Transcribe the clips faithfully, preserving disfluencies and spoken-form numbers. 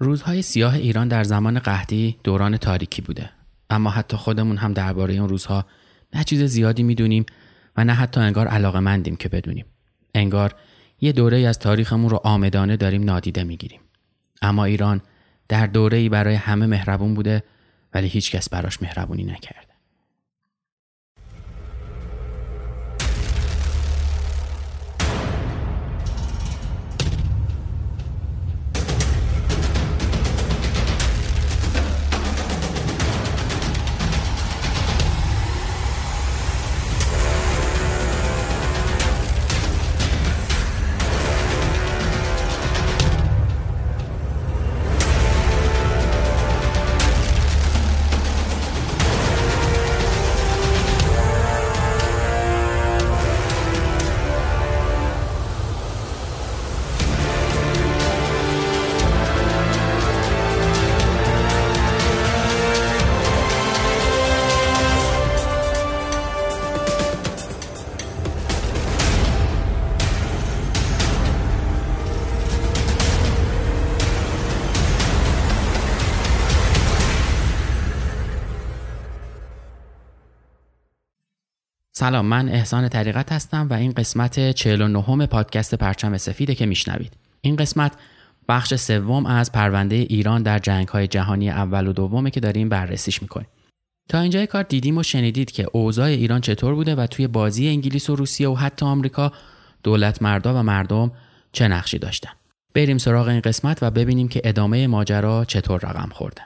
روزهای سیاه ایران در زمان قحطی دوران تاریکی بوده. اما حتی خودمون هم درباره اون روزها نه چیز زیادی میدونیم و نه حتی انگار علاقه‌مندیم که بدونیم. انگار یه دوره‌ای از تاریخمون رو آمدانه داریم نادیده میگیریم. اما ایران در دوره‌ای برای همه مهربون بوده ولی هیچ کس براش مهربونی نکرده. سلام، من احسان طریقت هستم و این قسمت چهل و نهم پادکست پرچم سفیده که میشنوید. این قسمت بخش سوم از پرونده ایران در جنگ‌های جهانی اول و دومه که داریم بررسیش میکنیم. تا اینجای کار دیدیم و شنیدید که اوضاع ایران چطور بوده و توی بازی انگلیس و روسیه و حتی آمریکا دولت مردا و مردم چه نقشی داشتن. بریم سراغ این قسمت و ببینیم که ادامه ماجرا چطور رقم خورده.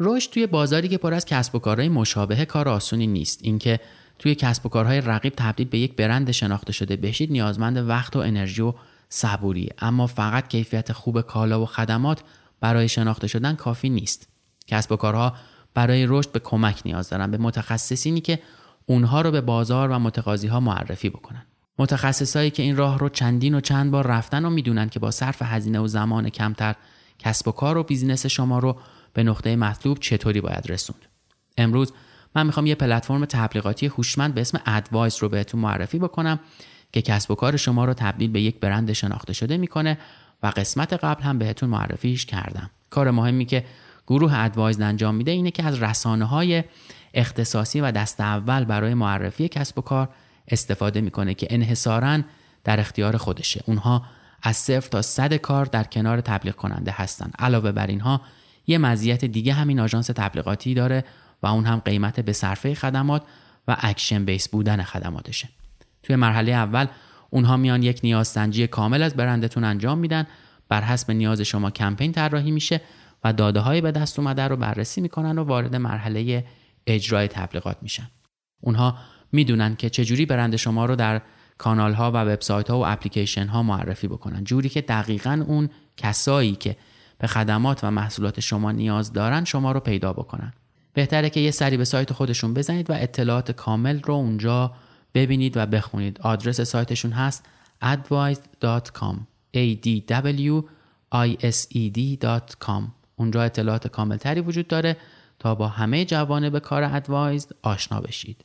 رشد توی بازاری که پر از کسب و کارهای مشابه کار آسونی نیست. اینکه توی کسب و کارهای رقیب تبدیل به یک برند شناخته شده بشید نیازمند وقت و انرژی و صبوری، اما فقط کیفیت خوب کالا و خدمات برای شناخته شدن کافی نیست. کسب و کارها برای رشد به کمک نیاز دارن، به متخصصینی که اونها رو به بازار و متقاضی‌ها معرفی بکنن. متخصصایی که این راه رو چندین و چند بار رفتن و میدونن که با صرف هزینه و زمان کمتر کسب و کار و بیزینس شما رو به نقطه مطلوب چطوری باید رسوند. امروز من میخوام یه پلتفرم تبلیغاتی هوشمند به اسم ادوایس رو بهتون معرفی بکنم که کسب و کار شما رو تبدیل به یک برند شناخته شده میکنه و قسمت قبل هم بهتون معرفیش کردم. کار مهمی که گروه ادوایس انجام میده اینه که از رسانه‌های اختصاصی و دست اول برای معرفی کسب و کار استفاده میکنه که انحصاراً در اختیار خودشه. اونها از صفر تا صد کار در کنار تبلیغ کننده هستن. علاوه بر اینها یه مزیت دیگه همین آژانس تبلیغاتی داره و اون هم قیمت به صرفه خدمات و اکشن بیس بودن خدماتشه. توی مرحله اول اونها میان یک نیازسنجی کامل از برندتون انجام میدن، بر حسب نیاز شما کمپین طراحی میشه و داده های به دست اومده رو بررسی میکنن و وارد مرحله اجرای تبلیغات میشن. اونها میدونن که چجوری برند شما رو در کانال ها و وبسایت ها و اپلیکیشن ها معرفی بکنن، جوری که دقیقاً اون کسایی که به خدمات و محصولات شما نیاز دارن شما رو پیدا بکنن. بهتره که یه سری به سایت خودشون بزنید و اطلاعات کامل رو اونجا ببینید و بخونید. آدرس سایتشون هست ادوایزد دات کام ای دی دبلیو آی اس ای دی دات کام. اونجا اطلاعات کامل تری وجود داره تا با همه جوانب کار ادوایزد آشنا بشید.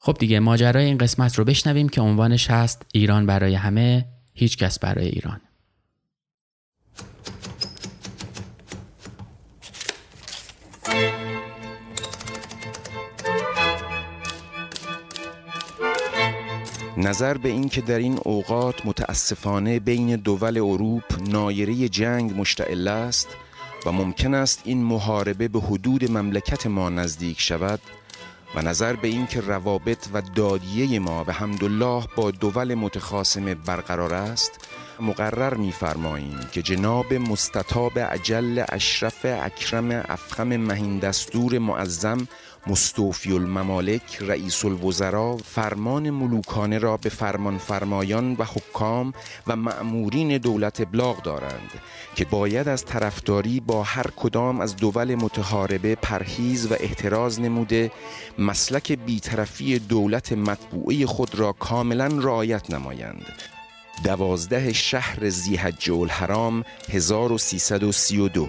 خب دیگه ماجرای این قسمت رو بشنویم که عنوانش هست ایران برای همه، هیچ کس برای ایران. نظر به این که در این اوقات متاسفانه بین دول اروپ نایره جنگ مشتعل است و ممکن است این محاربه به حدود مملکت ما نزدیک شود، و نظر به این که روابط و دادیه ما و حمدالله با دول متخاصم برقرار است، مقرر می‌فرماییم که جناب مستطاب اجل اشرف اکرم افخم مهیندستور معظم مستوفی الممالک رئیس الوزراء فرمان ملوکانه را به فرمان فرمایان و حکام و مأمورین دولت ابلاغ دارند که باید از طرفداری با هر کدام از دول متحاربه پرهیز و احتراز نموده مسلک بی‌طرفی دولت مطبوعه خود را کاملا رعایت نمایند. دوازده شهر ذی‌حجه الحرام هزار و سیصد و سی و دو.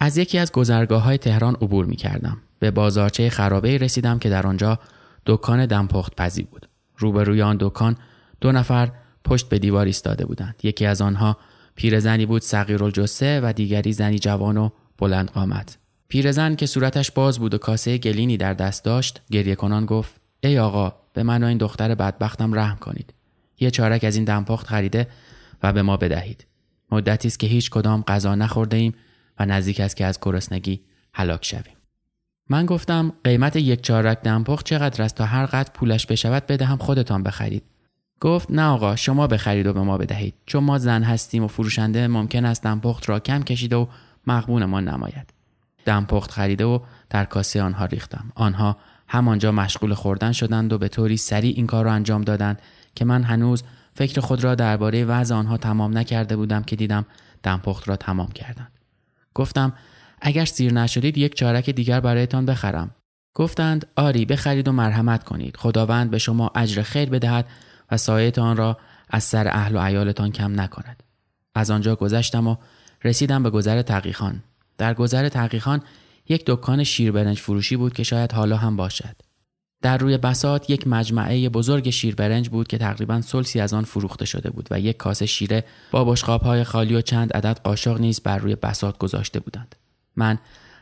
از یکی از گذرگاه‌های تهران عبور می‌کردم. به بازارچه خرابه‌ای رسیدم که در آنجا دکان دمپخت‌پزی بود. روبروی آن دکان دو نفر پشت به دیوار ایستاده بودند. یکی از آنها پیرزنی بود صغیرالجثه و دیگری زنی جوان و بلند قامت. پیرزن که صورتش باز بود و کاسه گلینی در دست داشت، گریه کنان گفت: ای آقا، به من و این دختر بدبختم رحم کنید. یه چارک از این دمپخت خریده و به ما بدهید. مدتی است که هیچ کدام غذا نخورده‌ایم و نزدیک است که از گرسنگی هلاک شویم. من گفتم قیمت یک چارک دمپخت چقدر است تا هر قد پولش بشود بدهم خودتان بخرید. گفت نه آقا، شما بخرید و به ما بدهید، چون ما زن هستیم و فروشنده ممکن است دمپخت را کم کشیده و مغبون ما نماید. دمپخت خریده و در کاسه آنها ریختم. آنها همانجا مشغول خوردن شدند و به طوری سریع این کار را انجام دادند که من هنوز فکر خود را درباره وضع آنها تمام نکرده بودم که دیدم دمپخت را تمام کردند. گفتم اگر سیر نشدید یک چارک دیگر برایتان بخرم. گفتند آری بخرید و مرحمت کنید، خداوند به شما اجر خیر بدهد و سایه‌تان را از سر اهل و عیالتان کم نکند. از آنجا گذشتم و رسیدم به گذر تقیخان. در گذر تقیخان یک دکان شیربرنج فروشی بود که شاید حالا هم باشد. در روی بساط یک مجمعه بزرگ شیربرنج بود که تقریباً ثلثی از آن فروخته شده بود و یک کاسه شیره با بشقاب‌های خالی و چند عدد قاشق نیز بر روی بساط گذاشته بودند. من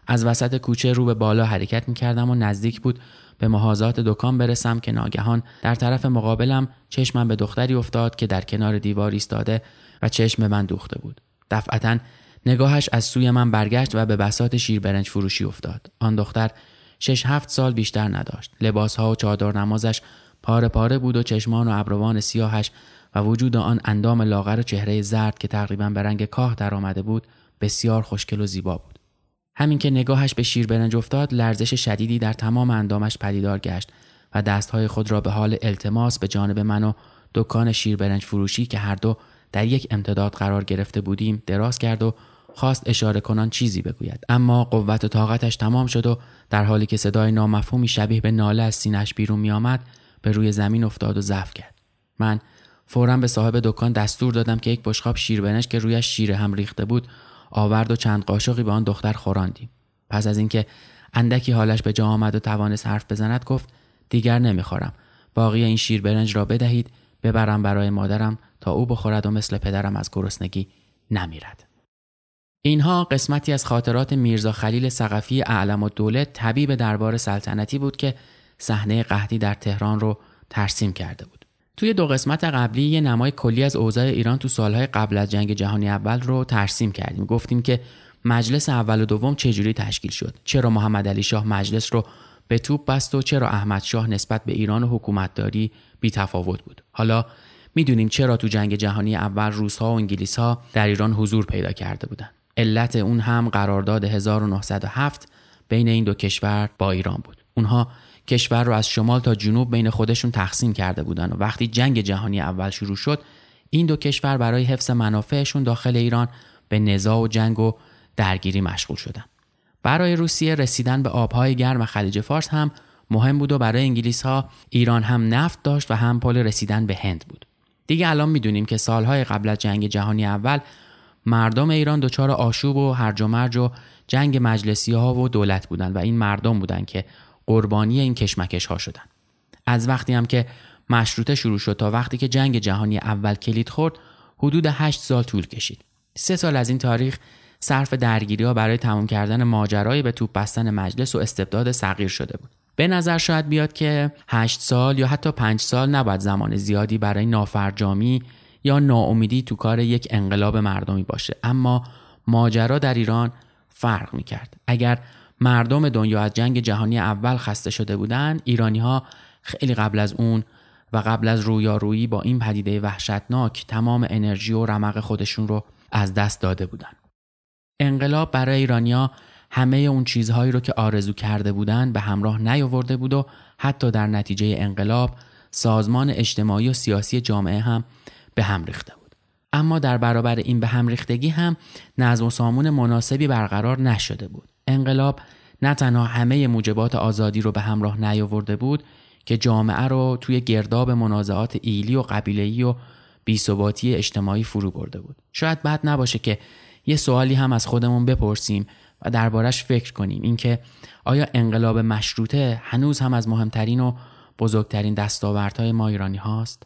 از وسط کوچه رو به بالا حرکت می‌کردم و نزدیک بود به محاذات دکان برسم که ناگهان در طرف مقابلم چشمم به دختری افتاد که در کنار دیوار ایستاده و چشم من دوخته بود. دفعتاً نگاهش از سوی من برگشت و به بساط شیربرنج فروشی افتاد. آن دختر شش هفت سال بیشتر نداشت. لباسها و چادر نمازش پاره پاره بود و چشمان و ابروان سیاهش و وجود آن اندام لاغر و چهره زرد که تقریباً به رنگ کاه در آمده بود بسیار خوشگل و زیبا بود. همین که نگاهش به شیربرنج افتاد، لرزش شدیدی در تمام اندامش پدیدار گشت و دستهای خود را به حال التماس به جانب من و دکان شیربرنج فروشی که هر دو در یک امتداد قرار گرفته بودیم دراز کرد و خواست اشاره کنان چیزی بگوید، اما قوت و طاقتش تمام شد و در حالی که صدای نامفهومی شبیه به ناله از سینه‌اش بیرون می آمد به روی زمین افتاد و ضعف کرد. من فوراً به صاحب دکان دستور دادم که یک بشقاب شیربنج که رویش شیر هم ریخته بود آورد و چند قاشقی به آن دختر خوراندیم. پس از اینکه اندکی حالش به جا آمد و توانست حرف بزند گفت دیگر نمیخورم، باقی این شیربنج را بدهید ببرم برای مادرم تا او بخورد و مثل پدرم از گرسنگی نمیرد. اینها قسمتی از خاطرات میرزا خلیل ثقفی اعلم الدوله طبیب دربار سلطنتی بود که صحنه قحطی در تهران رو ترسیم کرده بود. توی دو قسمت قبلی یه نمای کلی از اوضاع ایران تو سالهای قبل از جنگ جهانی اول رو ترسیم کردیم. گفتیم که مجلس اول و دوم چجوری تشکیل شد، چرا محمد علی شاه مجلس رو به توپ بست و چرا احمد شاه نسبت به ایران و حکومتداری بی‌تفاوت بود. حالا میدونیم چرا تو جنگ جهانی اول روس‌ها و انگلیس‌ها در ایران حضور پیدا کرده بودن. علت اون هم قرارداد هزار و نهصد و هفت بین این دو کشور با ایران بود. اونها کشور رو از شمال تا جنوب بین خودشون تقسیم کرده بودن و وقتی جنگ جهانی اول شروع شد این دو کشور برای حفظ منافعشون داخل ایران به نزاع و جنگ و درگیری مشغول شدن. برای روسیه رسیدن به آبهای گرم خلیج فارس هم مهم بود و برای انگلیس‌ها ایران هم نفت داشت و هم پل رسیدن به هند بود. دیگه الان میدونیم که سالهای قبل از جنگ جهانی اول مردم ایران دچار آشوب و هرج و مرج و جنگ مجلسی‌ها و دولت بودن و این مردم بودن که قربانی این کشمکش‌ها شدن. از وقتی هم که مشروطه شروع شد تا وقتی که جنگ جهانی اول کلید خورد حدود هشت سال طول کشید. سه سال از این تاریخ صرف درگیری‌ها برای تمام کردن ماجرای به توپ بستن مجلس و استبداد صغیر شده بود. به نظر شاید بیاد که هشت سال یا حتی پنج سال نباید زمان زیادی برای نافرجامی یا ناامیدی تو کار یک انقلاب مردمی باشه، اما ماجرا در ایران فرق می‌کرد. اگر مردم دنیا از جنگ جهانی اول خسته شده بودن، ایرانی‌ها خیلی قبل از اون و قبل از رویارویی با این پدیده وحشتناک تمام انرژی و رمق خودشون رو از دست داده بودن. انقلاب برای ایرانی‌ها همه اون چیزهایی رو که آرزو کرده بودن به همراه نیاورده بود و حتی در نتیجه انقلاب سازمان اجتماعی و سیاسی جامعه هم به هم ریخته بود. اما در برابر این به هم ریختگی هم نظم و سامون مناسبی برقرار نشده بود. انقلاب نه تنها همه موجبات آزادی رو به همراه نیاورده بود که جامعه رو توی گرداب منازعات ایلی و قبیله‌ای و بی‌ثباتی اجتماعی فرو برده بود. شاید بد نباشه که یه سوالی هم از خودمون بپرسیم و دربارش فکر کنیم، اینکه آیا انقلاب مشروطه هنوز هم از مهمترین و بزرگترین دستاوردهای ما ایرانی هاست؟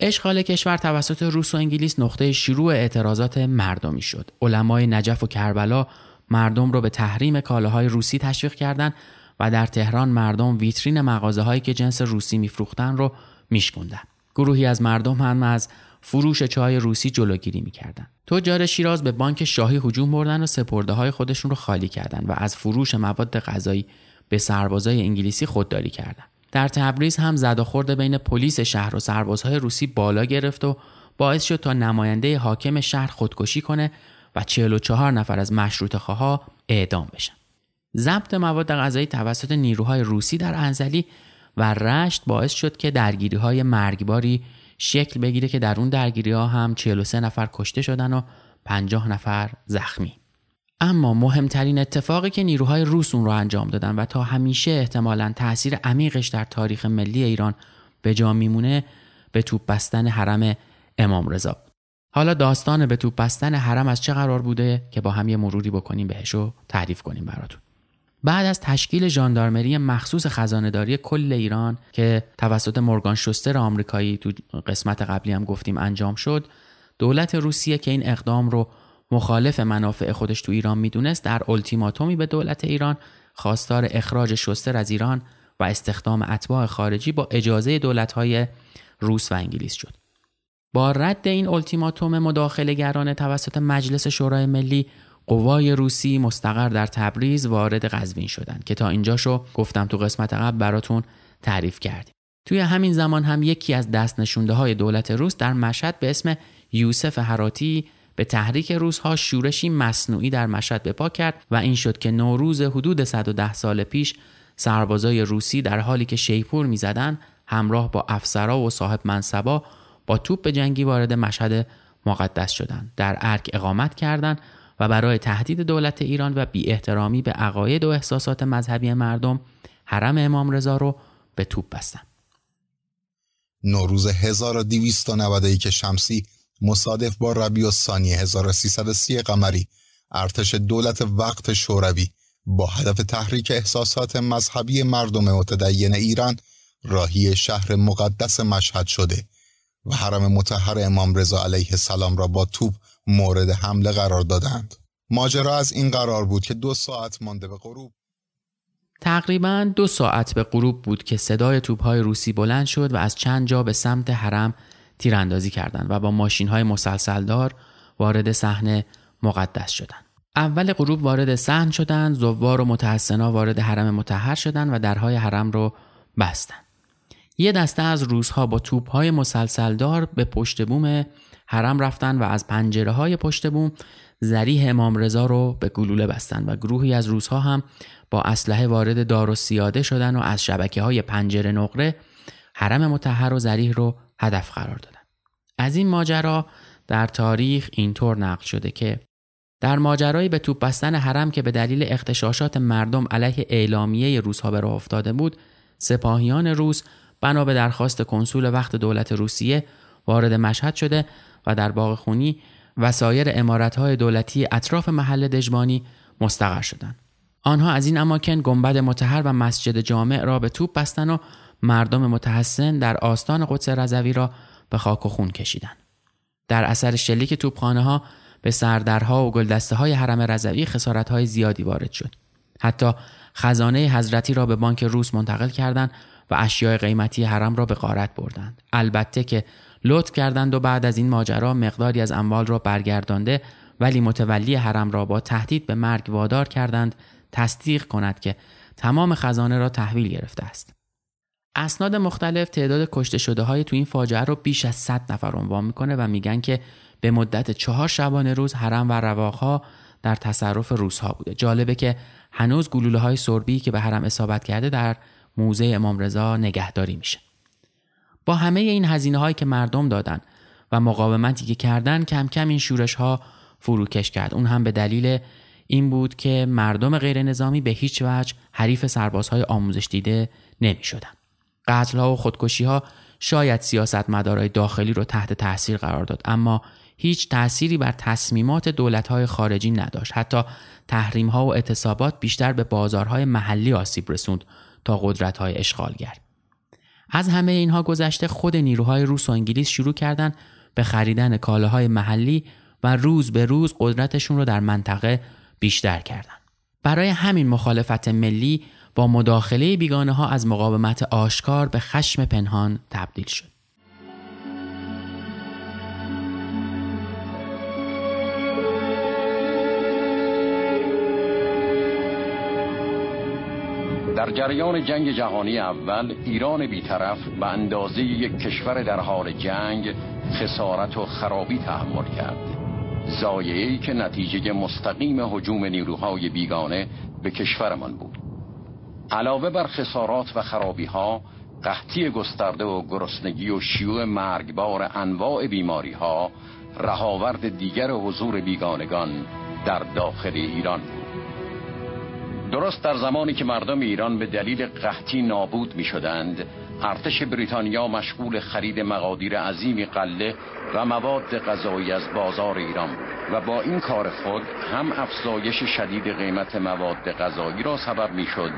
اشغال کشور توسط روس و انگلیس نقطه شروع اعتراضات مردمی شد. علمای نجف و کربلا مردم را به تحریم کالاهای روسی تشویق کردند و در تهران مردم ویترین مغازه‌هایی که جنس روسی می‌فروختن رو میشکوندند. گروهی از مردم هم از فروش چای روسی جلوگیری می‌کردند. تجار شیراز به بانک شاهی هجوم بردن و سپرده‌های خودشون رو خالی کردند و از فروش مواد غذایی به سربازای انگلیسی خودداری کردند. در تبریز هم زد و خورد بین پلیس شهر و سربازهای روسی بالا گرفت و باعث شد تا نماینده حاکم شهر خودکشی کنه و چهل و چهار نفر از مشروطه‌خواها اعدام بشن. ضبط مواد غذایی توسط نیروهای روسی در انزلی و رشت باعث شد که درگیری‌های مرگباری شکل بگیره که در اون درگیری‌ها هم چهل و سه نفر کشته شدن و پنجاه نفر زخمی. اما مهمترین اتفاقی که نیروهای روس اون رو انجام دادن و تا همیشه احتمالاً تأثیر عمیقش در تاریخ ملی ایران به جا میمونه به توپ بستن حرم امام رضا. حالا داستان به توپ بستن حرم از چه قرار بوده که با هم یه مروری بکنیم بهش و تعریف کنیم براتون. بعد از تشکیل ژاندارمری مخصوص خزانه‌داری کل ایران که توسط مورگان شوستر آمریکایی تو قسمت قبلی هم گفتیم انجام شد، دولت روسیه که این اقدام رو مخالف منافع خودش تو ایران میدونست در التیماتومی به دولت ایران خواستار اخراج شوستر از ایران و استخدام اتباع خارجی با اجازه دولت‌های روس و انگلیس شد. با رد این التیماتوم مداخله‌گرانه توسط مجلس شورای ملی، قوای روسی مستقر در تبریز وارد قزوین شدند که تا اینجاشو گفتم تو قسمت قبل براتون تعریف کردیم. توی همین زمان هم یکی از دست نشونده‌های دولت روس در مشهد به اسم یوسف حراتی به تحریک روس‌ها شورشی مصنوعی در مشهد به پا کرد و این شد که نوروز حدود صد و ده سال پیش سربازای روسی در حالی که شیپور می‌زدند همراه با افسرا و صاحب منصبا با توپ به جنگی وارد مشهد مقدس شدند، در ارک اقامت کردند و برای تهدید دولت ایران و بی احترامی به عقاید و احساسات مذهبی مردم حرم امام رضا رو به توپ بستند. نوروز هزار و دویست و نود و یک شمسی مصادف با ربیع الثانی هزار و سیصد و سی قمری، ارتش دولت وقت شوروی با هدف تحریک احساسات مذهبی مردم متدین ایران راهی شهر مقدس مشهد شده و حرم مطهر امام رضا علیه السلام را با توپ مورد حمله قرار دادند. ماجرا از این قرار بود که دو ساعت مانده به غروب تقریباً دو ساعت به غروب بود که صدای توپ‌های روسی بلند شد و از چند جا به سمت حرم تیراندازی کردند و با ماشین‌های مسلسلدار وارد صحن مقدس شدند. اول غروب وارد صحن شدند، زوار و متحسنا وارد حرم مطهر شدند و درهای حرم رو بستند. یه دسته از روس‌ها با توپ‌های مسلسلدار به پشت بوم حرم رفتن و از پنجره‌های پشت بوم ذریح امام رضا رو به گلوله بستن و گروهی از روس‌ها هم با اسلحه وارد دار و سیاده شدن و از شبکه‌های پنجره نقره حرم مطهر و ذریح رو هدف قرار دادن. از این ماجرا در تاریخ اینطور نقل شده که در ماجرایی به توپ بستن حرم که به دلیل اغتشاشات مردم علیه اعلامیه روس‌ها به راه افتاده بود، سپاهیان روس بنا به درخواست کنسول وقت دولت روسیه وارد مشهد شده و در باغخونی و سایر عمارت‌های دولتی اطراف محل دژبانی مستقر شدند. آنها از این اماکن گنبد مطهر و مسجد جامع را به توپ بستند و مردم متحسن در آستان قدس رضوی را به خاک و خون کشیدند. در اثر شلیک توپخانه‌ها به سردرها و گلدسته‌های حرم رضوی خسارت‌های زیادی وارد شد. حتی خزانه حضرتی را به بانک روس منتقل کردند و اشیاء قیمتی حرم را به غارت بردند. البته که لطف کردند و بعد از این ماجرا مقداری از اموال را برگردانده، ولی متولی حرم را با تهدید به مرگ وادار کردند تصدیق کند که تمام خزانه را تحویل گرفته است. اسناد مختلف تعداد کشته شده های تو این فاجعه را بیش از صد نفر عنوان میکنه و میگن که به مدت چهار شبانه روز حرم و رواقها در تصرف روس ها بوده. جالبه که هنوز گلوله های سربی که به حرم اصابت کرده در موزه امام رضا نگهداری میشه. با همه این هزینه هایی که مردم دادن و مقاومتی که کردن، کم کم این شورش ها فروکش کرد. اون هم به دلیل این بود که مردم غیر نظامی به هیچ وجه حریف سربازهای آموزش دیده نمی شدن. قتل ها و خودکشی ها شاید سیاستمدارای داخلی رو تحت تاثیر قرار داد، اما هیچ تأثیری بر تصمیمات دولت‌های خارجی نداشت. حتی تحریم‌ها و اعتصابات بیشتر به بازارهای محلی آسیب رسوند تا قدرت‌های اشغالگر. از همه اینها گذشته، خود نیروهای روس و انگلیس شروع کردند به خریدن کالاهای محلی و روز به روز قدرتشون رو در منطقه بیشتر کردند. برای همین مخالفت ملی با مداخله بیگانه‌ها از مقاومت آشکار به خشم پنهان تبدیل شد. در جریان جنگ جهانی اول، ایران بی‌طرف به اندازه یک کشور در حال جنگ خسارت و خرابی تحمل کرد، ضایعه‌ای که نتیجه مستقیم هجوم نیروهای بیگانه به کشورمان بود. علاوه بر خسارات و خرابی‌ها، قحطی گسترده و گرسنگی و شیوع مرگبار انواع بیماری‌ها رهاورد دیگر حضور بیگانگان در داخل ایران بود. درست در زمانی که مردم ایران به دلیل قحطی نابود می شدند، ارتش بریتانیا مشغول خرید مقادیر عظیمی غله و مواد غذایی از بازار ایران بود و با این کار خود هم افزایش شدید قیمت مواد غذایی را سبب می شد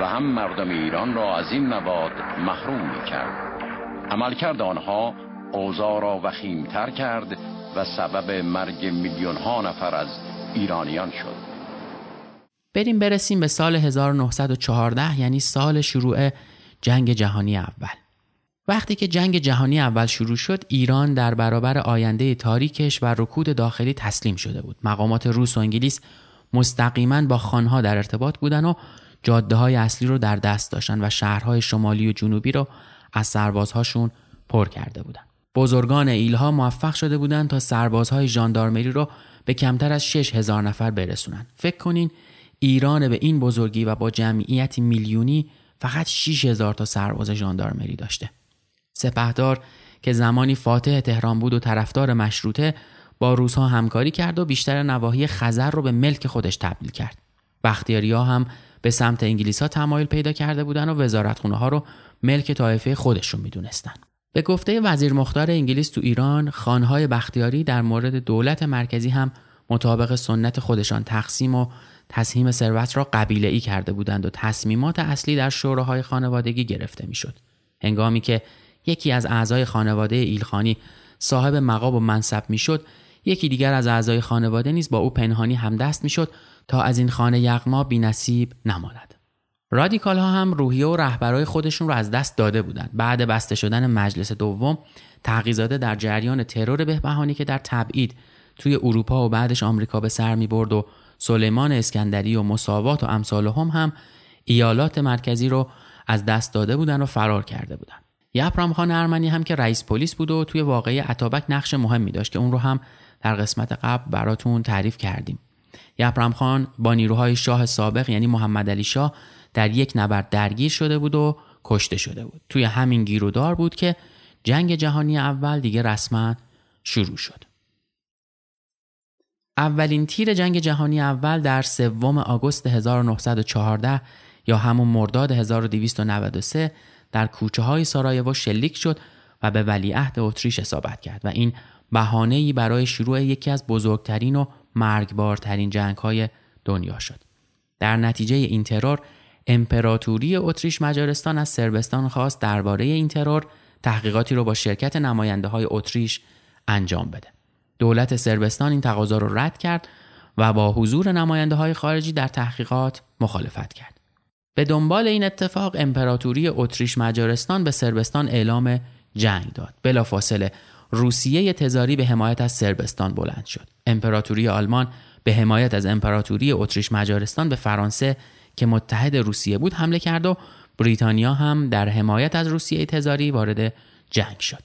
و هم مردم ایران را از این مواد محروم می کرد. عملکرد آنها اوضاع را وخیم‌تر کرد و سبب مرگ میلیون ها نفر از ایرانیان شد. بریم برسیم به سال هزار و نهصد و چهارده، یعنی سال شروع جنگ جهانی اول. وقتی که جنگ جهانی اول شروع شد، ایران در برابر آینده تاریکش و رکود داخلی تسلیم شده بود. مقامات روس و انگلیس مستقیما با خانها در ارتباط بودن و جاده‌های اصلی رو در دست داشتن و شهرهای شمالی و جنوبی رو از سربازهاشون پر کرده بودن. بزرگان ایلها موفق شده بودن تا سربازهای ژاندارمری رو به کمتر از شش هزار نفر برسونن. فکر کنین ایران به این بزرگی و با جمعیتی میلیونی فقط شش هزار تا سرباز ژاندارمری داشته. سپهدار که زمانی فاتح تهران بود و طرفدار مشروطه، با روس‌ها همکاری کرد و بیشتر نواحی خزر رو به ملک خودش تبدیل کرد. بختیاری‌ها هم به سمت انگلیس‌ها تمایل پیدا کرده بودن و وزارتخونه‌ها رو ملک طایفه خودشون می‌دونستن. به گفته وزیر مختار انگلیس تو ایران، خانهای بختیاری در مورد دولت مرکزی هم مطابق سنت خودشان تقسیم و تسهیم ثروت را قبیله‌ای کرده بودند و تصمیمات اصلی در شوراهای خانوادگی گرفته می‌شد. هنگامی که یکی از اعضای خانواده ایلخانی صاحب مقام و منصب می‌شد، یکی دیگر از اعضای خانواده نیز با او پنهانی همدست می‌شد تا از این خانه یغما بی‌نصیب نماند. رادیکال‌ها هم روحیه و رهبرای خودشون رو از دست داده بودند. بعد بسته شدن مجلس دوم، تقیزاده در جریان ترور بهبهانی که در تبعید توی اروپا و بعدش آمریکا به سر می‌برد و سلیمان اسکندری و مساوات و امثالهم هم ایالات مرکزی رو از دست داده بودند و فرار کرده بودند. یپرام خان ارمنی هم که رئیس پلیس بود و توی واقعه اتابک نقش مهمی داشت که اون رو هم در قسمت قبل براتون تعریف کردیم. یپرام خان با نیروهای شاه سابق یعنی محمد علی شاه در یک نبرد درگیر شده بود و کشته شده بود. توی همین گیرودار بود که جنگ جهانی اول دیگه رسما شروع شد. اولین تیر جنگ جهانی اول در سوم آگوست هزار و نهصد و چهارده یا همون مرداد هزار و دویست و نود و سه در کوچه های سارایوو شلیک شد و به ولیعهد اتریش اصابت کرد و این بهانه‌ای برای شروع یکی از بزرگترین و مرگبارترین جنگ‌های دنیا شد. در نتیجه این ترور، امپراتوری اتریش مجارستان از سربستان خواست درباره این ترور تحقیقاتی رو با شرکت نماینده‌های اتریش انجام بده. دولت سربستان این تقاضا رو رد کرد و با حضور نماینده‌های خارجی در تحقیقات مخالفت کرد. به دنبال این اتفاق، امپراتوری اتریش مجارستان به سربستان اعلام جنگ داد. بلافاصله روسیه تزاری به حمایت از سربستان بلند شد. امپراتوری آلمان به حمایت از امپراتوری اتریش مجارستان به فرانسه که متحد روسیه بود حمله کرد و بریتانیا هم در حمایت از روسیه تزاری وارد جنگ شد.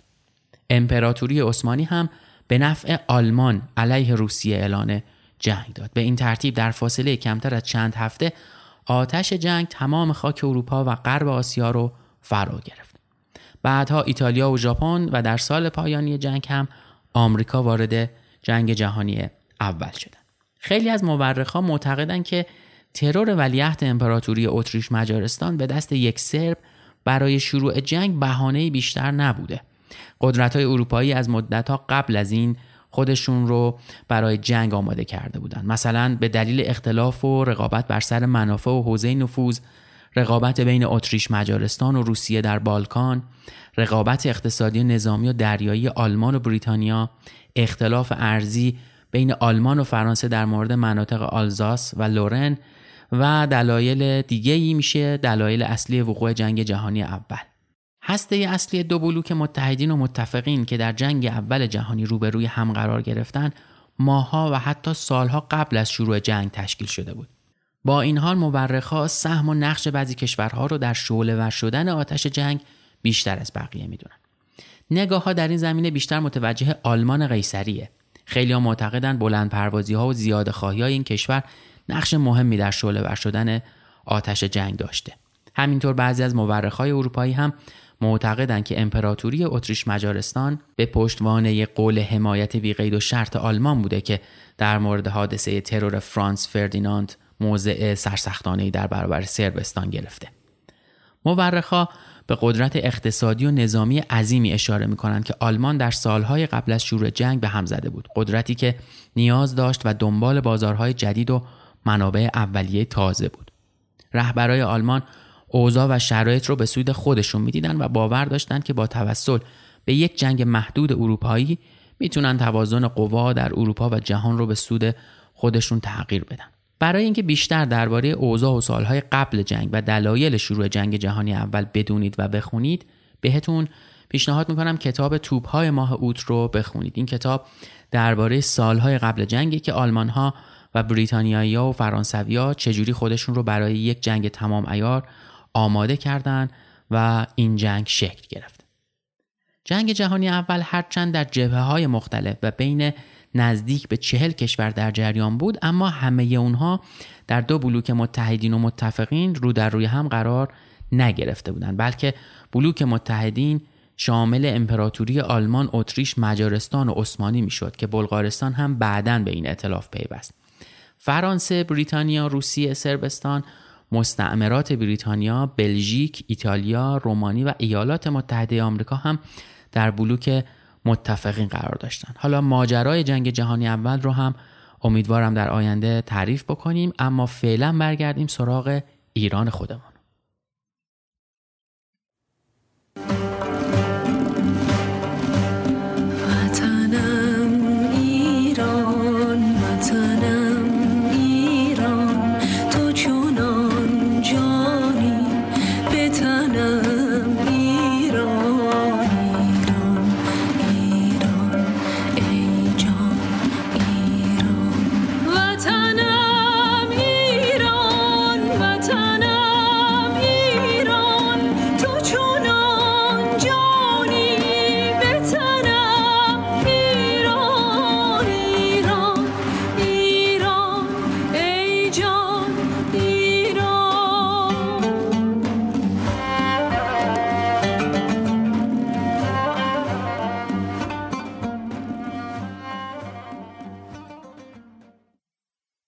امپراتوری عثمانی هم به نفع آلمان علیه روسیه اعلان جنگ داد. به این ترتیب در فاصله کمتر از چند هفته آتش جنگ تمام خاک اروپا و غرب آسیا رو فرا گرفت. بعدها ایتالیا و ژاپن و در سال پایانی جنگ هم آمریکا وارد جنگ جهانی اول شدند. خیلی از مورخان معتقدند که ترور ولیعهد امپراتوری اتریش مجارستان به دست یک سرب برای شروع جنگ بهانه بیشتر نبوده. قدرت‌های اروپایی از مدت‌ها قبل از این خودشون رو برای جنگ آماده کرده بودند. مثلا به دلیل اختلاف و رقابت بر سر منافع و حوزه نفوذ، رقابت بین اتریش مجارستان و روسیه در بالکان، رقابت اقتصادی نظامی و دریایی آلمان و بریتانیا، اختلاف ارزی بین آلمان و فرانسه در مورد مناطق آلزاس و لورن و دلایل دیگه‌ای میشه دلایل اصلی وقوع جنگ جهانی اول. هسته اصلی دو بلوک متحدین و متفقین که در جنگ اول جهانی روبروی هم قرار گرفتن، ماه‌ها و حتی سال‌ها قبل از شروع جنگ تشکیل شده بود. با این حال مورخ‌ها سهم و نقش بعضی کشورها رو در شعله‌ور شدن آتش جنگ بیشتر از بقیه می‌دونن. نگاه‌ها در این زمینه بیشتر متوجه آلمان قیصریه. خیلی‌ها معتقدند بلندپروازی‌ها و زیادخواهی‌های این کشور نقش مهمی در شعله‌ور شدن آتش جنگ داشته. همینطور بعضی از مورخ‌های اروپایی هم معتقدند که امپراتوری اتریش مجارستان به پشتوانه قول حمایت بی‌قید و شرط آلمان بوده که در مورد حادثه ترور فرانس فردیناند موضع سرسختانه‌ای در برابر سربستان گرفته. مورخ‌ها به قدرت اقتصادی و نظامی عظیمی اشاره می‌کنند که آلمان در سال‌های قبل از شروع جنگ به هم زده بود، قدرتی که نیاز داشت و دنبال بازارهای جدید و منابع اولیه تازه بود. رهبران آلمان اوضاع و شرایط رو به سود خودشون می‌دیدن و باور داشتند که با توسل به یک جنگ محدود اروپایی میتونن توازن قوا در اروپا و جهان رو به سود خودشون تغییر بدن. برای اینکه بیشتر درباره اوضاع و سالهای قبل جنگ و دلایل شروع جنگ جهانی اول بدونید و بخونید، بهتون پیشنهاد میکنم کتاب توپ‌های ماه اوت رو بخونید. این کتاب درباره سالهای قبل جنگی که آلمان‌ها و بریتانیایی‌ها و فرانسوی‌ها چجوری خودشون رو برای یک جنگ تمام عیار آماده کردند و این جنگ شکل گرفت. جنگ جهانی اول هرچند در جبهه‌های مختلف و بین نزدیک به چهل کشور در جریان بود، اما همه اونها در دو بلوک متحدین و متفقین رو در روی هم قرار نگرفته بودند، بلکه بلوک متحدین شامل امپراتوری آلمان، اتریش، مجارستان و عثمانی میشد که بلغارستان هم بعداً به این ائتلاف پیوست. فرانسه، بریتانیا، روسیه، صربستان، مستعمرات بریتانیا، بلژیک، ایتالیا، رومانی و ایالات متحده آمریکا هم در بلوک متفقین قرار داشتند. حالا ماجرای جنگ جهانی اول رو هم امیدوارم در آینده تعریف بکنیم، اما فعلا برگردیم سراغ ایران خودمون.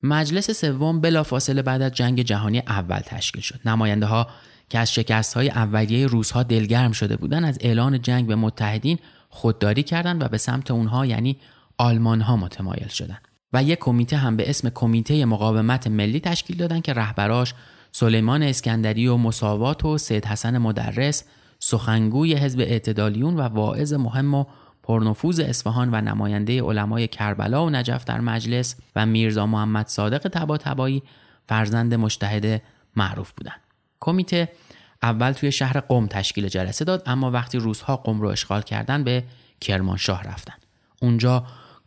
مجلس سوم بلافاصله بعد از جنگ جهانی اول تشکیل شد. نماینده ها که از شکست های اولیه روس‌ها دلگرم شده بودند، از اعلان جنگ به متحدین خودداری کردند و به سمت اونها یعنی آلمان ها متمایل شدند و یک کمیته هم به اسم کمیته مقاومت ملی تشکیل دادند که رهبراش سلیمان اسکندری و مساوات و سید حسن مدرس، سخنگوی حزب اعتدالیون و واعظ مهم و پرنفوذ اصفهان و نماینده علمای کربلا و نجف در مجلس، و میرزا محمد صادق طباطبایی، فرزند مجتهد معروف بودند. کمیته اول توی شهر قم تشکیل جلسه داد، اما وقتی روس‌ها قم رو اشغال کردن به کرمانشاه رفتن. اونجا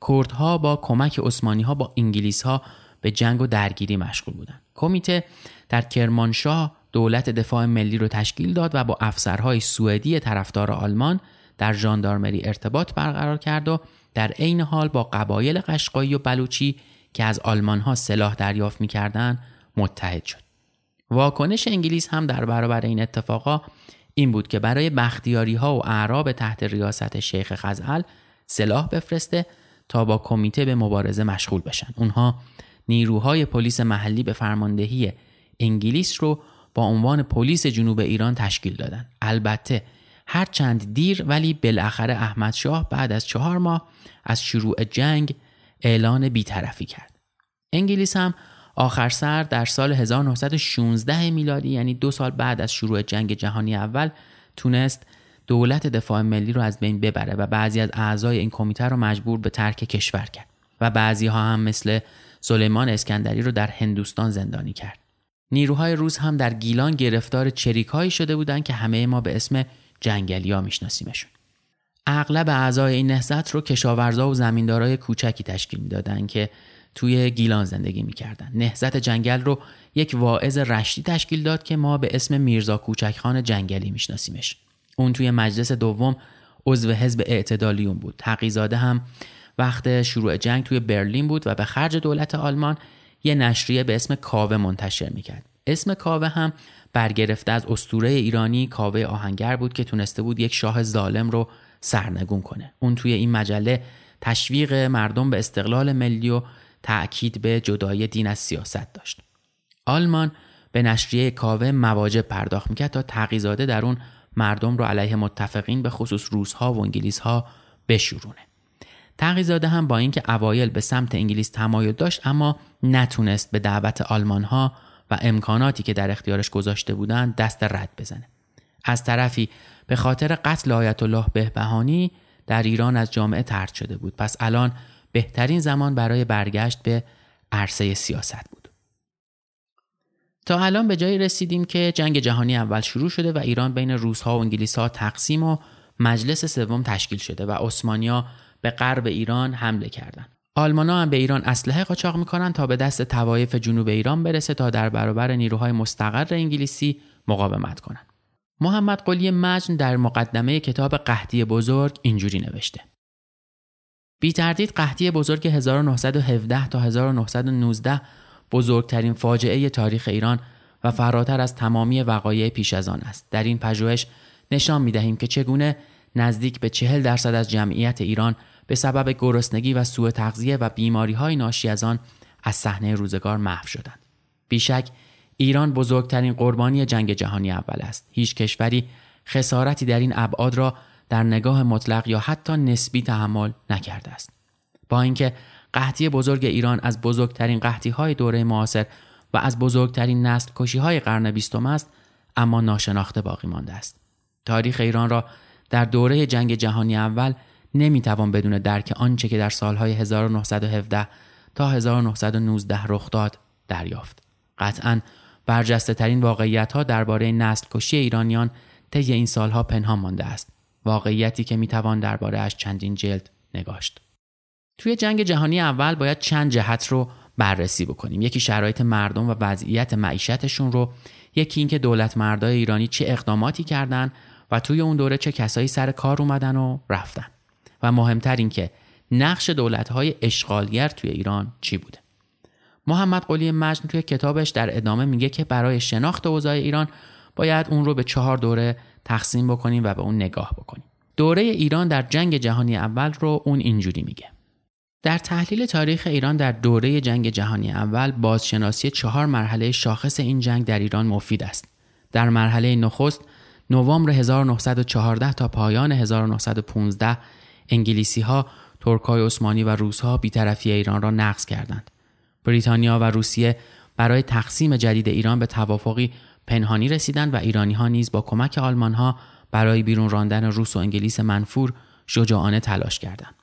کردها با کمک عثمانی‌ها با انگلیس‌ها به جنگ و درگیری مشغول بودند. کمیته در کرمانشاه دولت دفاع ملی رو تشکیل داد و با افسرهای سوئدی طرفدار آلمان در ژاندارمری ارتباط برقرار کرد و در عین حال با قبایل قشقایی و بلوچی که از آلمان‌ها سلاح دریافت می‌کردند متحد شد. واکنش انگلیس هم در برابر این اتفاقا این بود که برای بختیاری‌ها و اعراب تحت ریاست شیخ خزعل سلاح بفرسته تا با کمیته به مبارزه مشغول بشن. اونها نیروهای پلیس محلی به فرماندهی انگلیس رو با عنوان پلیس جنوب ایران تشکیل دادن. البته هر چند دیر ولی بالاخره احمد شاه بعد از چهار ماه از شروع جنگ اعلان بی‌طرفی کرد. انگلیس هم آخر سر در سال هزار و نهصد و شانزده میلادی، یعنی دو سال بعد از شروع جنگ جهانی اول، تونست دولت دفاع ملی رو از بین ببره و بعضی از اعضای این کمیته رو مجبور به ترک کشور کرد و بعضی ها هم مثل سلیمان اسکندری رو در هندوستان زندانی کرد. نیروهای روس هم در گیلان گرفتار چریک‌هایی شده بودند که همه ما به اسم جنگلی‌ها میشناسیمشون. اغلب اعضای این نهضت رو کشاورزا و زمیندارای کوچکی تشکیل میدادن که توی گیلان زندگی میکردن. نهضت جنگل رو یک واعظ رشتی تشکیل داد که ما به اسم میرزا کوچک خان جنگلی میشناسیمش. اون توی مجلس دوم عضو حزب اعتدالیون بود. تقیزاده هم وقت شروع جنگ توی برلین بود و به خرج دولت آلمان یه نشریه به اسم کاوه منتشر میکرد. اسم کاوه هم برگرفته از اسطوره ایرانی کاوه آهنگر بود که تونسته بود یک شاه ظالم رو سرنگون کنه. اون توی این مجله تشویق مردم به استقلال ملی و تأکید به جدایی دین از سیاست داشت. آلمان به نشریه کاوه مواجب پرداخت میکرد تا تقیزاده در اون مردم رو علیه متفقین به خصوص روس‌ها و انگلیس‌ها بشورونه. تقیزاده هم با اینکه اوایل به سمت انگلیس تمایل داشت، اما نتونست به دعوت آلمان‌ها و امکاناتی که در اختیارش گذاشته بودند دست رد بزنه. از طرفی به خاطر قتل آیت الله بهبهانی در ایران از جامعه طرد شده بود. پس الان بهترین زمان برای برگشت به عرصه سیاست بود. تا الان به جایی رسیدیم که جنگ جهانی اول شروع شده و ایران بین روس‌ها و انگلیس‌ها تقسیم و مجلس سوم تشکیل شده و عثمانی‌ها به غرب ایران حمله کردند. آلمان‌ها هم به ایران اسلحه قاچاق می‌کنن تا به دست طوایف جنوب ایران برسه تا در برابر نیروهای مستقر انگلیسی مقاومت کنن. محمد قلی مجن در مقدمه کتاب قحطی بزرگ اینجوری نوشته: بی تردید قحطی بزرگ هزار و نهصد و هفده تا هزار و نهصد و نوزده بزرگترین فاجعه تاریخ ایران و فراتر از تمامی وقایع پیش از آن است. در این پژوهش نشان می‌دهیم که چگونه نزدیک به چهل درصد از جمعیت ایران به سبب گرسنگی و سوء تغذیه و بیماری‌های ناشی از آن از صحنه روزگار محو شدند. بیشک ایران بزرگترین قربانی جنگ جهانی اول است. هیچ کشوری خسارتی در این ابعاد را در نگاه مطلق یا حتی نسبی تحمل نکرده است. با اینکه قحطی بزرگ ایران از بزرگترین قحطی‌های دوره معاصر و از بزرگترین نسل‌کشی‌های قرن بیستم است، اما ناشناخته باقی مانده است. تاریخ ایران را در دوره جنگ جهانی اول نمیتوان بدون درک آنچه که در سالهای هزار و نهصد و هفده تا هزار و نهصد و نوزده رخ داد دریافت. قطعاً برجسته ترین واقعیت‌ها درباره نسل‌کشی ایرانیان طی این سالها پنهان مانده است، واقعیتی که میتوان درباره‌اش چندین جلد نگاشت. توی جنگ جهانی اول باید چند جهت رو بررسی بکنیم. یکی شرایط مردم و وضعیت معیشتشون رو، یکی اینکه دولت مردای ایرانی چه اقداماتی کردن و توی اون دوره چه کسایی سر کار اومدن و رفتن، و مهمتر این که نقش دولت‌های اشغالگر توی ایران چی بوده. محمد قلی مجن توی کتابش در ادامه میگه که برای شناخت اوضاع ایران باید اون رو به چهار دوره تقسیم بکنیم و به اون نگاه بکنیم. دوره ایران در جنگ جهانی اول رو اون اینجوری میگه: در تحلیل تاریخ ایران در دوره جنگ جهانی اول، بازشناسی چهار مرحله شاخص این جنگ در ایران مفید است. در مرحله نخست، نوامبر هزار و نهصد و چهارده تا پایان هزار و نهصد و پانزده، انگلیسی‌ها، ترک‌های عثمانی و روس‌ها بی‌طرفی ایران را نقض کردند. بریتانیا و روسیه برای تقسیم جدید ایران به توافقی پنهانی رسیدند و ایرانی‌ها نیز با کمک آلمان‌ها برای بیرون راندن روس و انگلیس منفور شجاعانه تلاش کردند.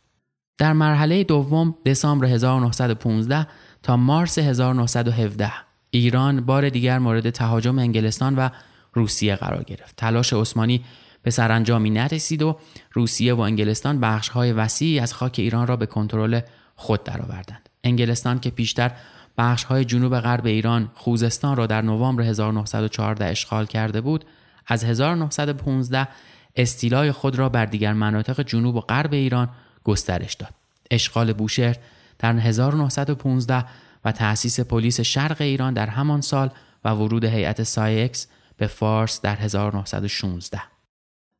در مرحله دوم، دسامبر هزار و نهصد و پانزده تا مارس هزار و نهصد و هفده، ایران بار دیگر مورد تهاجم انگلستان و روسیه قرار گرفت. تلاش عثمانی به سرانجامی نرسید و روسیه و انگلستان بخش‌های وسیعی از خاک ایران را به کنترل خود درآوردند. انگلستان که پیشتر بخش‌های جنوب غرب ایران، خوزستان را در نوامبر هزار و نهصد و چهارده اشغال کرده بود، از هزار و نهصد و پانزده استیلای خود را بر دیگر مناطق جنوب و غرب ایران گسترش داد. اشغال بوشهر در هزار و نهصد و پانزده و تأسیس پلیس شرق ایران در همان سال و ورود هیئت سایکس به فارس در هزار و نهصد و شانزده.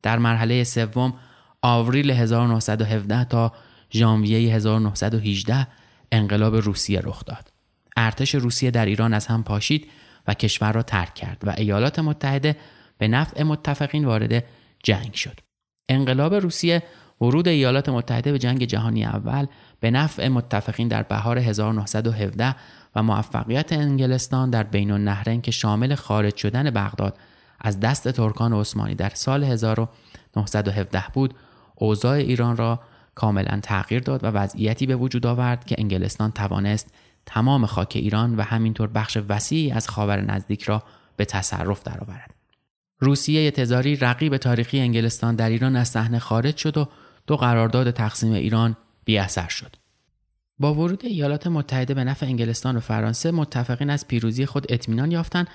در مرحله سوم، آوریل هزار و نهصد و هفده تا ژانویه هزار و نهصد و هجده، انقلاب روسیه رخ داد. ارتش روسیه در ایران از هم پاشید و کشور را ترک کرد و ایالات متحده به نفع متفقین وارد جنگ شد. انقلاب روسیه، ورود ایالات متحده به جنگ جهانی اول به نفع متفقین در بهار هزار و نهصد و هفده و موفقیت انگلستان در بین‌النهرین که شامل خارج شدن بغداد از دست ترکان عثمانی در سال هزار و نهصد و هفده بود، اوضاع ایران را کاملا تغییر داد و وضعیتی به وجود آورد که انگلستان توانست تمام خاک ایران و همینطور بخش وسیعی از خاور نزدیک را به تصرف درآورد. روسیه تزاری، رقیب تاریخی انگلستان، در ایران از صحنه خارج شد و دو قرارداد تقسیم ایران بی اثر شد. با ورود ایالات متحده به نفع انگلستان و فرانسه، متفقین از پیروزی خود اطمینان یافتند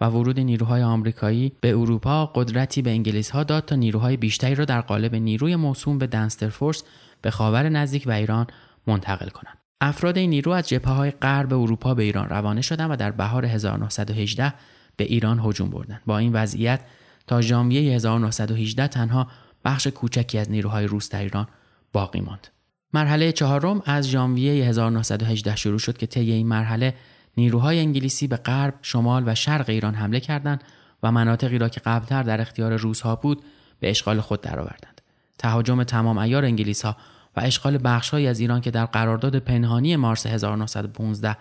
و ورود نیروهای آمریکایی به اروپا قدرتی به انگلیس‌ها داد تا نیروهای بیشتری را در قالب نیروی موسوم به دنسترفورس به خاور نزدیک و ایران منتقل کنند. افراد این نیرو از جبهه‌های غرب اروپا به ایران روانه شدند و در بهار هزار و نهصد و هجده به ایران هجوم بردند. با این وضعیت تا ژانویه هزار و نهصد و هجده تنها بخش کوچکی از نیروهای روس در ایران باقی ماند. مرحله چهارم از ژانویه هزار و نهصد و هجده شروع شد که طی این مرحله نیروهای انگلیسی به غرب، شمال و شرق ایران حمله کردند و مناطقی را که قبلتر در اختیار روس‌ها بود به اشغال خود درآوردند. تهاجم تمام عیار انگلیس‌ها و اشغال بخش‌هایی از ایران که در قرارداد پنهانی مارس هزار و نهصد و پانزده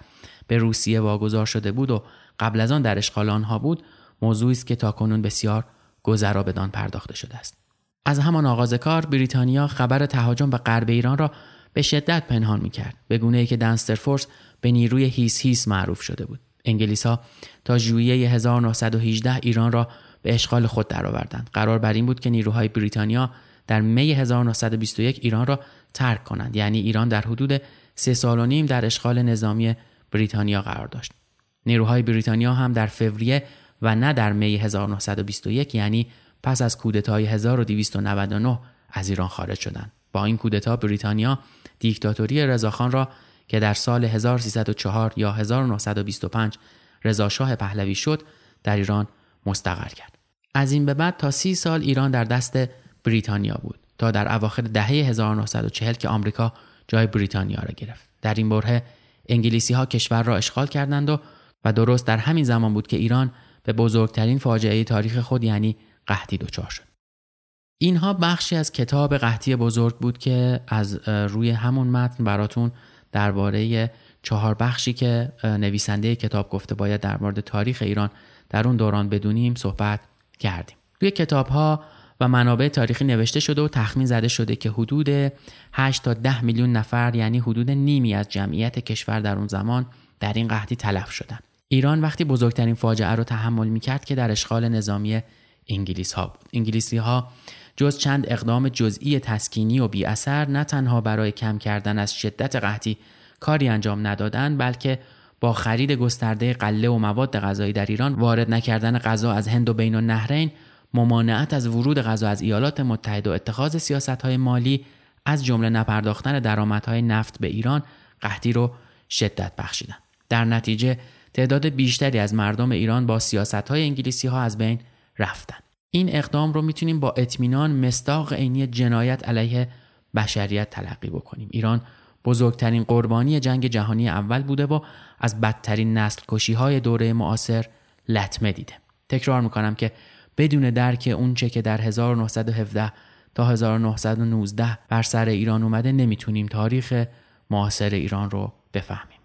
به روسیه واگذار شده بود و قبل از آن در اشغال آنها بود، موضوعی است که تاکنون بسیار گذرا بدان پرداخته شده است. از همان آغاز کار، بریتانیا خبر تهاجم به غرب ایران را به شدت پنهان می‌کرد، به گونه‌ای که دنسترفورس به نیروی هیس هیس معروف شده بود. انگلیس‌ها تا ژوئیه هزار و نهصد و هجده ایران را به اشغال خود درآوردند. قرار بر این بود که نیروهای بریتانیا در می هزار و نهصد و بیست و یک ایران را ترک کنند، یعنی ایران در حدود سه سال و نیم در اشغال نظامی بریتانیا قرار داشت. نیروهای بریتانیا هم در فوریه و نه در می هزار و نهصد و بیست و یک، یعنی پس از کودتای هزار و دویست و نود و نه، از ایران خارج شدند. با این کودتا بریتانیا دیکتاتوری رضاخان را که در سال هزار و سیصد و چهار یا هزار و نهصد و بیست و پنج رضاشاه پهلوی شد، در ایران مستقر کرد. از این به بعد تا سی سال ایران در دست بریتانیا بود تا در اواخر دهه هزار و نهصد و چهل که آمریکا جای بریتانیا را گرفت. در این برهه انگلیسی‌ها کشور را اشغال کردند و و درست در همین زمان بود که ایران به بزرگترین فاجعه تاریخ خود یعنی قحطی دچار شد. اینها بخشی از کتاب قحطی بزرگ بود که از روی همون متن براتون درباره چهار بخشی که نویسنده کتاب گفته باید در مورد تاریخ ایران در اون دوران بدونیم صحبت کردیم. توی کتاب‌ها و منابع تاریخی نوشته شده و تخمین زده شده که حدود هشت تا ده میلیون نفر یعنی حدود نیمی از جمعیت کشور در اون زمان در این قحطی تلف شدند. ایران وقتی بزرگترین فاجعه رو تحمل می‌کرد که در اشغال نظامی انگلیس‌ها بود. انگلیسی‌ها جز چند اقدام جزئی تسکینی و بی اثر نه تنها برای کم کردن از شدت قحطی کاری انجام ندادند، بلکه با خرید گسترده غله و مواد غذایی در ایران، وارد نکردن غذا از هند و بین النهرین، ممانعت از ورود غذا از ایالات متحده و اتخاذ سیاست‌های مالی از جمله نپرداختن درآمدهای نفت به ایران، قحطی رو شدت بخشیدند. در نتیجه تعداد بیشتری از مردم ایران با سیاست‌های انگلیسی‌ها از بین رفتند. این اقدام رو میتونیم با اطمینان مصداق عینی جنایت علیه بشریت تلقی بکنیم. ایران بزرگترین قربانی جنگ جهانی اول بوده و از بدترین نسل کشی‌های دوره معاصر لطمه دیده. تکرار میکنم که بدون درک اونچه که در هزار و نهصد و هفده تا هزار و نهصد و نوزده بر سر ایران اومده نمیتونیم تاریخ معاصر ایران رو بفهمیم.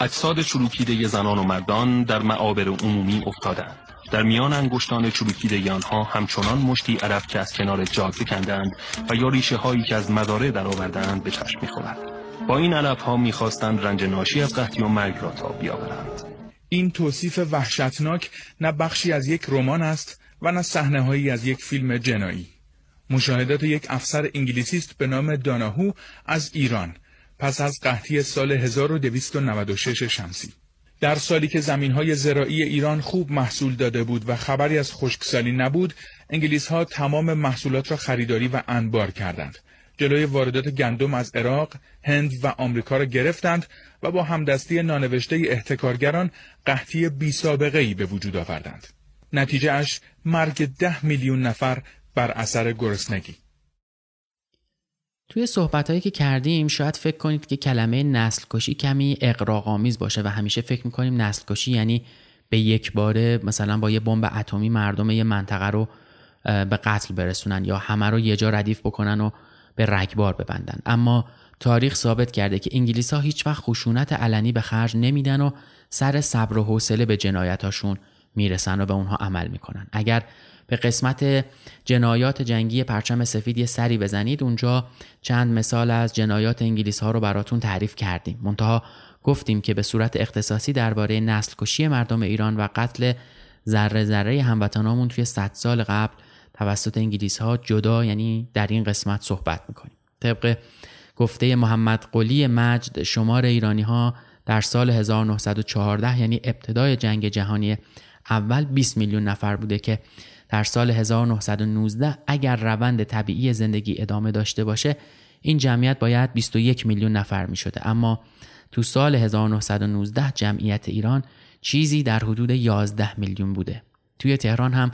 اجساد چروکیده زنان و مردان در معابر عمومی افتادند. در میان انگشتان چروکیده آنها همچنان مشتی علف که از کنار جا کندند و یا ریشه هایی که از مزارع درآوردند به چشم می‌خورد. با این علف ها می‌خواستند رنج ناشی از قحطی و مرگ را تا بیاورند. این توصیف وحشتناک نه بخشی از یک رمان است و نه صحنه‌هایی از یک فیلم جنایی. مشاهدات یک افسر انگلیسی است به نام داناهو از ایران پس از قحطی سال هزار و دویست و نود و شش شمسی. در سالی که زمین‌های زراعی ایران خوب محصول داده بود و خبری از خشکسالی نبود، انگلیس‌ها تمام محصولات را خریداری و انبار کردند. جلوی واردات گندم از عراق، هند و آمریکا را گرفتند و با همدستی نانوشته احتکارگران قحطی بی‌سابقه‌ای به وجود آوردند. نتیجه اش مرگ ده میلیون نفر بر اثر گرسنگی. توی صحبتایی که کردیم شاید فکر کنید که کلمه نسل‌کشی کمی اغراق‌آمیز باشه و همیشه فکر می‌کنیم نسل‌کشی یعنی به یک باره مثلا با یه بمب اتمی مردم یه منطقه رو به قتل برسونن یا همه رو یه جا ردیف بکنن و به رگبار ببندن. اما تاریخ ثابت کرده که انگلیس‌ها هیچ وقت خشونت علنی به خرج نمیدن و سر صبر و حوصله به جنایتاشون میرسن و به اونها عمل میکنن. اگر به قسمت جنایات جنگی پرچم سفید یه سری بزنید اونجا چند مثال از جنایات انگلیس ها رو براتون تعریف کردیم. منتها گفتیم که به صورت اختصاصی درباره نسل کشی مردم ایران و قتل ذره ذره هموطنامون توی صد سال قبل توسط انگلیس ها جدا یعنی در این قسمت صحبت میکنیم. طبق گفته محمد قلی مجن شمار ایرانی ها در سال هزار و نهصد و چهارده یعنی ابتدای جنگ جهانی اول بیست میلیون نفر بوده که در سال هزار و نهصد و نوزده اگر روند طبیعی زندگی ادامه داشته باشه این جمعیت باید بیست و یک میلیون نفر می شده. اما تو سال هزار و نهصد و نوزده جمعیت ایران چیزی در حدود یازده میلیون بوده. توی تهران هم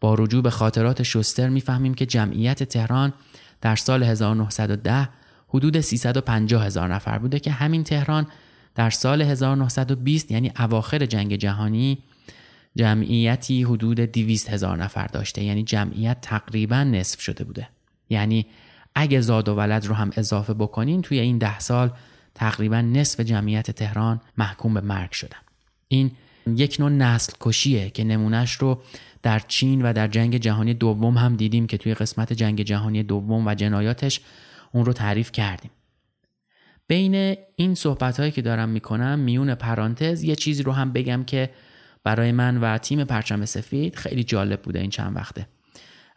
با رجوع به خاطرات شوستر می فهمیم که جمعیت تهران در سال هزار و نهصد و ده حدود سیصد و پنجاه هزار نفر بوده که همین تهران در سال هزار و نهصد و بیست یعنی اواخر جنگ جهانی جمعیتی حدود دویست هزار نفر داشته، یعنی جمعیت تقریبا نصف شده بوده. یعنی اگه زاد و ولد رو هم اضافه بکنین توی این ده سال تقریبا نصف جمعیت تهران محکوم به مرگ شدن. این یک نوع نسل کشیه که نمونش رو در چین و در جنگ جهانی دوم هم دیدیم که توی قسمت جنگ جهانی دوم و جنایاتش اون رو تعریف کردیم. بین این صحبت‌هایی که دارم میکنم میون پرانتز یه چیزی رو هم بگم که برای من و تیم پرچم سفید خیلی جالب بوده این چند وقته.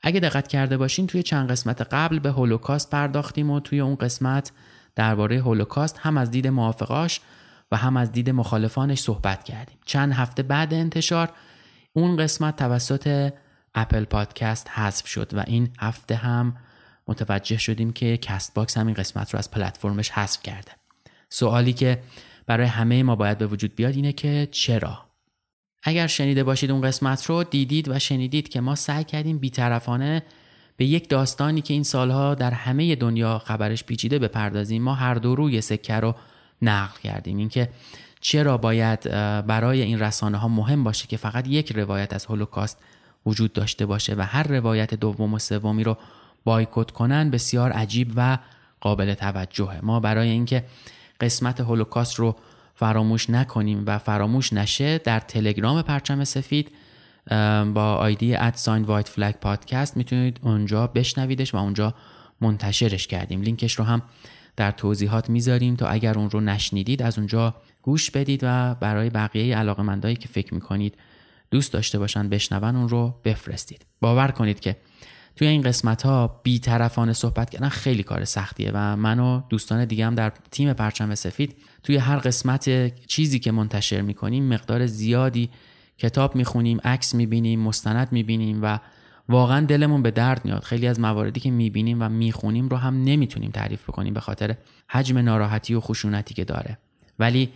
اگه دقت کرده باشین توی چند قسمت قبل به هولوکاست پرداختیم و توی اون قسمت درباره هولوکاست هم از دید موافقاش و هم از دید مخالفانش صحبت کردیم. چند هفته بعد انتشار اون قسمت توسط اپل پادکست حذف شد و این هفته هم متوجه شدیم که کست باکس هم این قسمت رو از پلتفرمش حذف کرده. سوالی که برای همه ما باید به وجود بیاد اینه که چرا؟ اگر شنیده باشید اون قسمت رو، دیدید و شنیدید که ما سعی کردیم بی‌طرفانه به یک داستانی که این سالها در همه دنیا خبرش پیچیده بپردازیم. ما هر دو روی سکه رو نقل کردیم، اینکه چرا باید برای این رسانه ها مهم باشه که فقط یک روایت از هولوکاست وجود داشته باشه و هر روایت دوم و سومی رو بایکوت کنن بسیار عجیب و قابل توجهه. ما برای اینکه قسمت هولوکاست رو فراموش نکنیم و فراموش نشه، در تلگرام پرچم سفید با آیدی ادساین وایت فلگ پادکست میتونید اونجا بشنویدش و اونجا منتشرش کردیم. لینکش رو هم در توضیحات میذاریم تا اگر اون رو نشنیدید از اونجا گوش بدید و برای بقیه علاقه‌مندایی که فکر میکنید دوست داشته باشن بشنون اون رو بفرستید. باور کنید که توی این قسمت ها بی‌طرفانه صحبت کردن خیلی کار سختیه و من و دوستان دیگه هم در تیم پرچم سفید توی هر قسمت چیزی که منتشر میکنیم مقدار زیادی کتاب میخونیم، عکس میبینیم، مستند میبینیم و واقعا دلمون به درد میاد. خیلی از مواردی که میبینیم و میخونیم رو هم نمیتونیم تعریف بکنیم به خاطر حجم ناراحتی و خشونتی که داره. ولی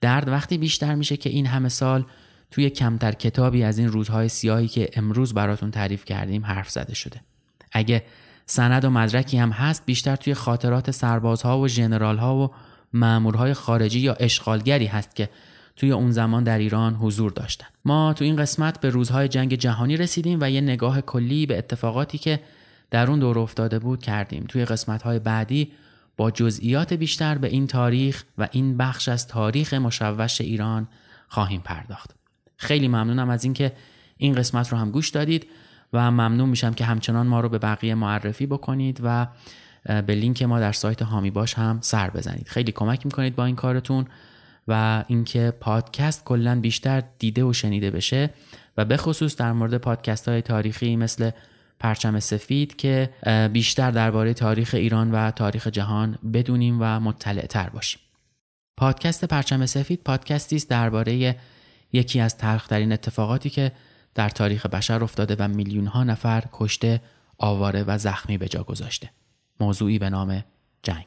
درد وقتی بیشتر میشه که این همه سال توی کمتر کتابی از این روزهای سیاهی که امروز براتون تعریف کردیم حرف زده شده. اگه سند و مدرکی هم هست، بیشتر توی خاطرات سربازها و ژنرالها و مامورهای خارجی یا اشغالگری هست که توی اون زمان در ایران حضور داشتن. ما تو این قسمت به روزهای جنگ جهانی رسیدیم و یه نگاه کلی به اتفاقاتی که در اون دوره افتاده بود کردیم. توی قسمت‌های بعدی با جزئیات بیشتر به این تاریخ و این بخش از تاریخ مشوش ایران خواهیم پرداخت. خیلی ممنونم از اینکه این قسمت رو هم گوش دادید و ممنون میشم که همچنان ما رو به بقیه معرفی بکنید و به لینک ما در سایت حامی باش هم سر بزنید. خیلی کمک میکنید با این کارتون و اینکه پادکست کلا بیشتر دیده و شنیده بشه و به خصوص در مورد پادکست های تاریخی مثل پرچم سفید که بیشتر درباره تاریخ ایران و تاریخ جهان بدونیم و مطلع تر باشیم. پادکست پرچم سفید پادکستی است درباره یکی از تلخ‌ترین اتفاقاتی که در تاریخ بشر افتاده و میلیون‌ها نفر کشته، آواره و زخمی به جا گذاشته. موضوعی به نام جنگ.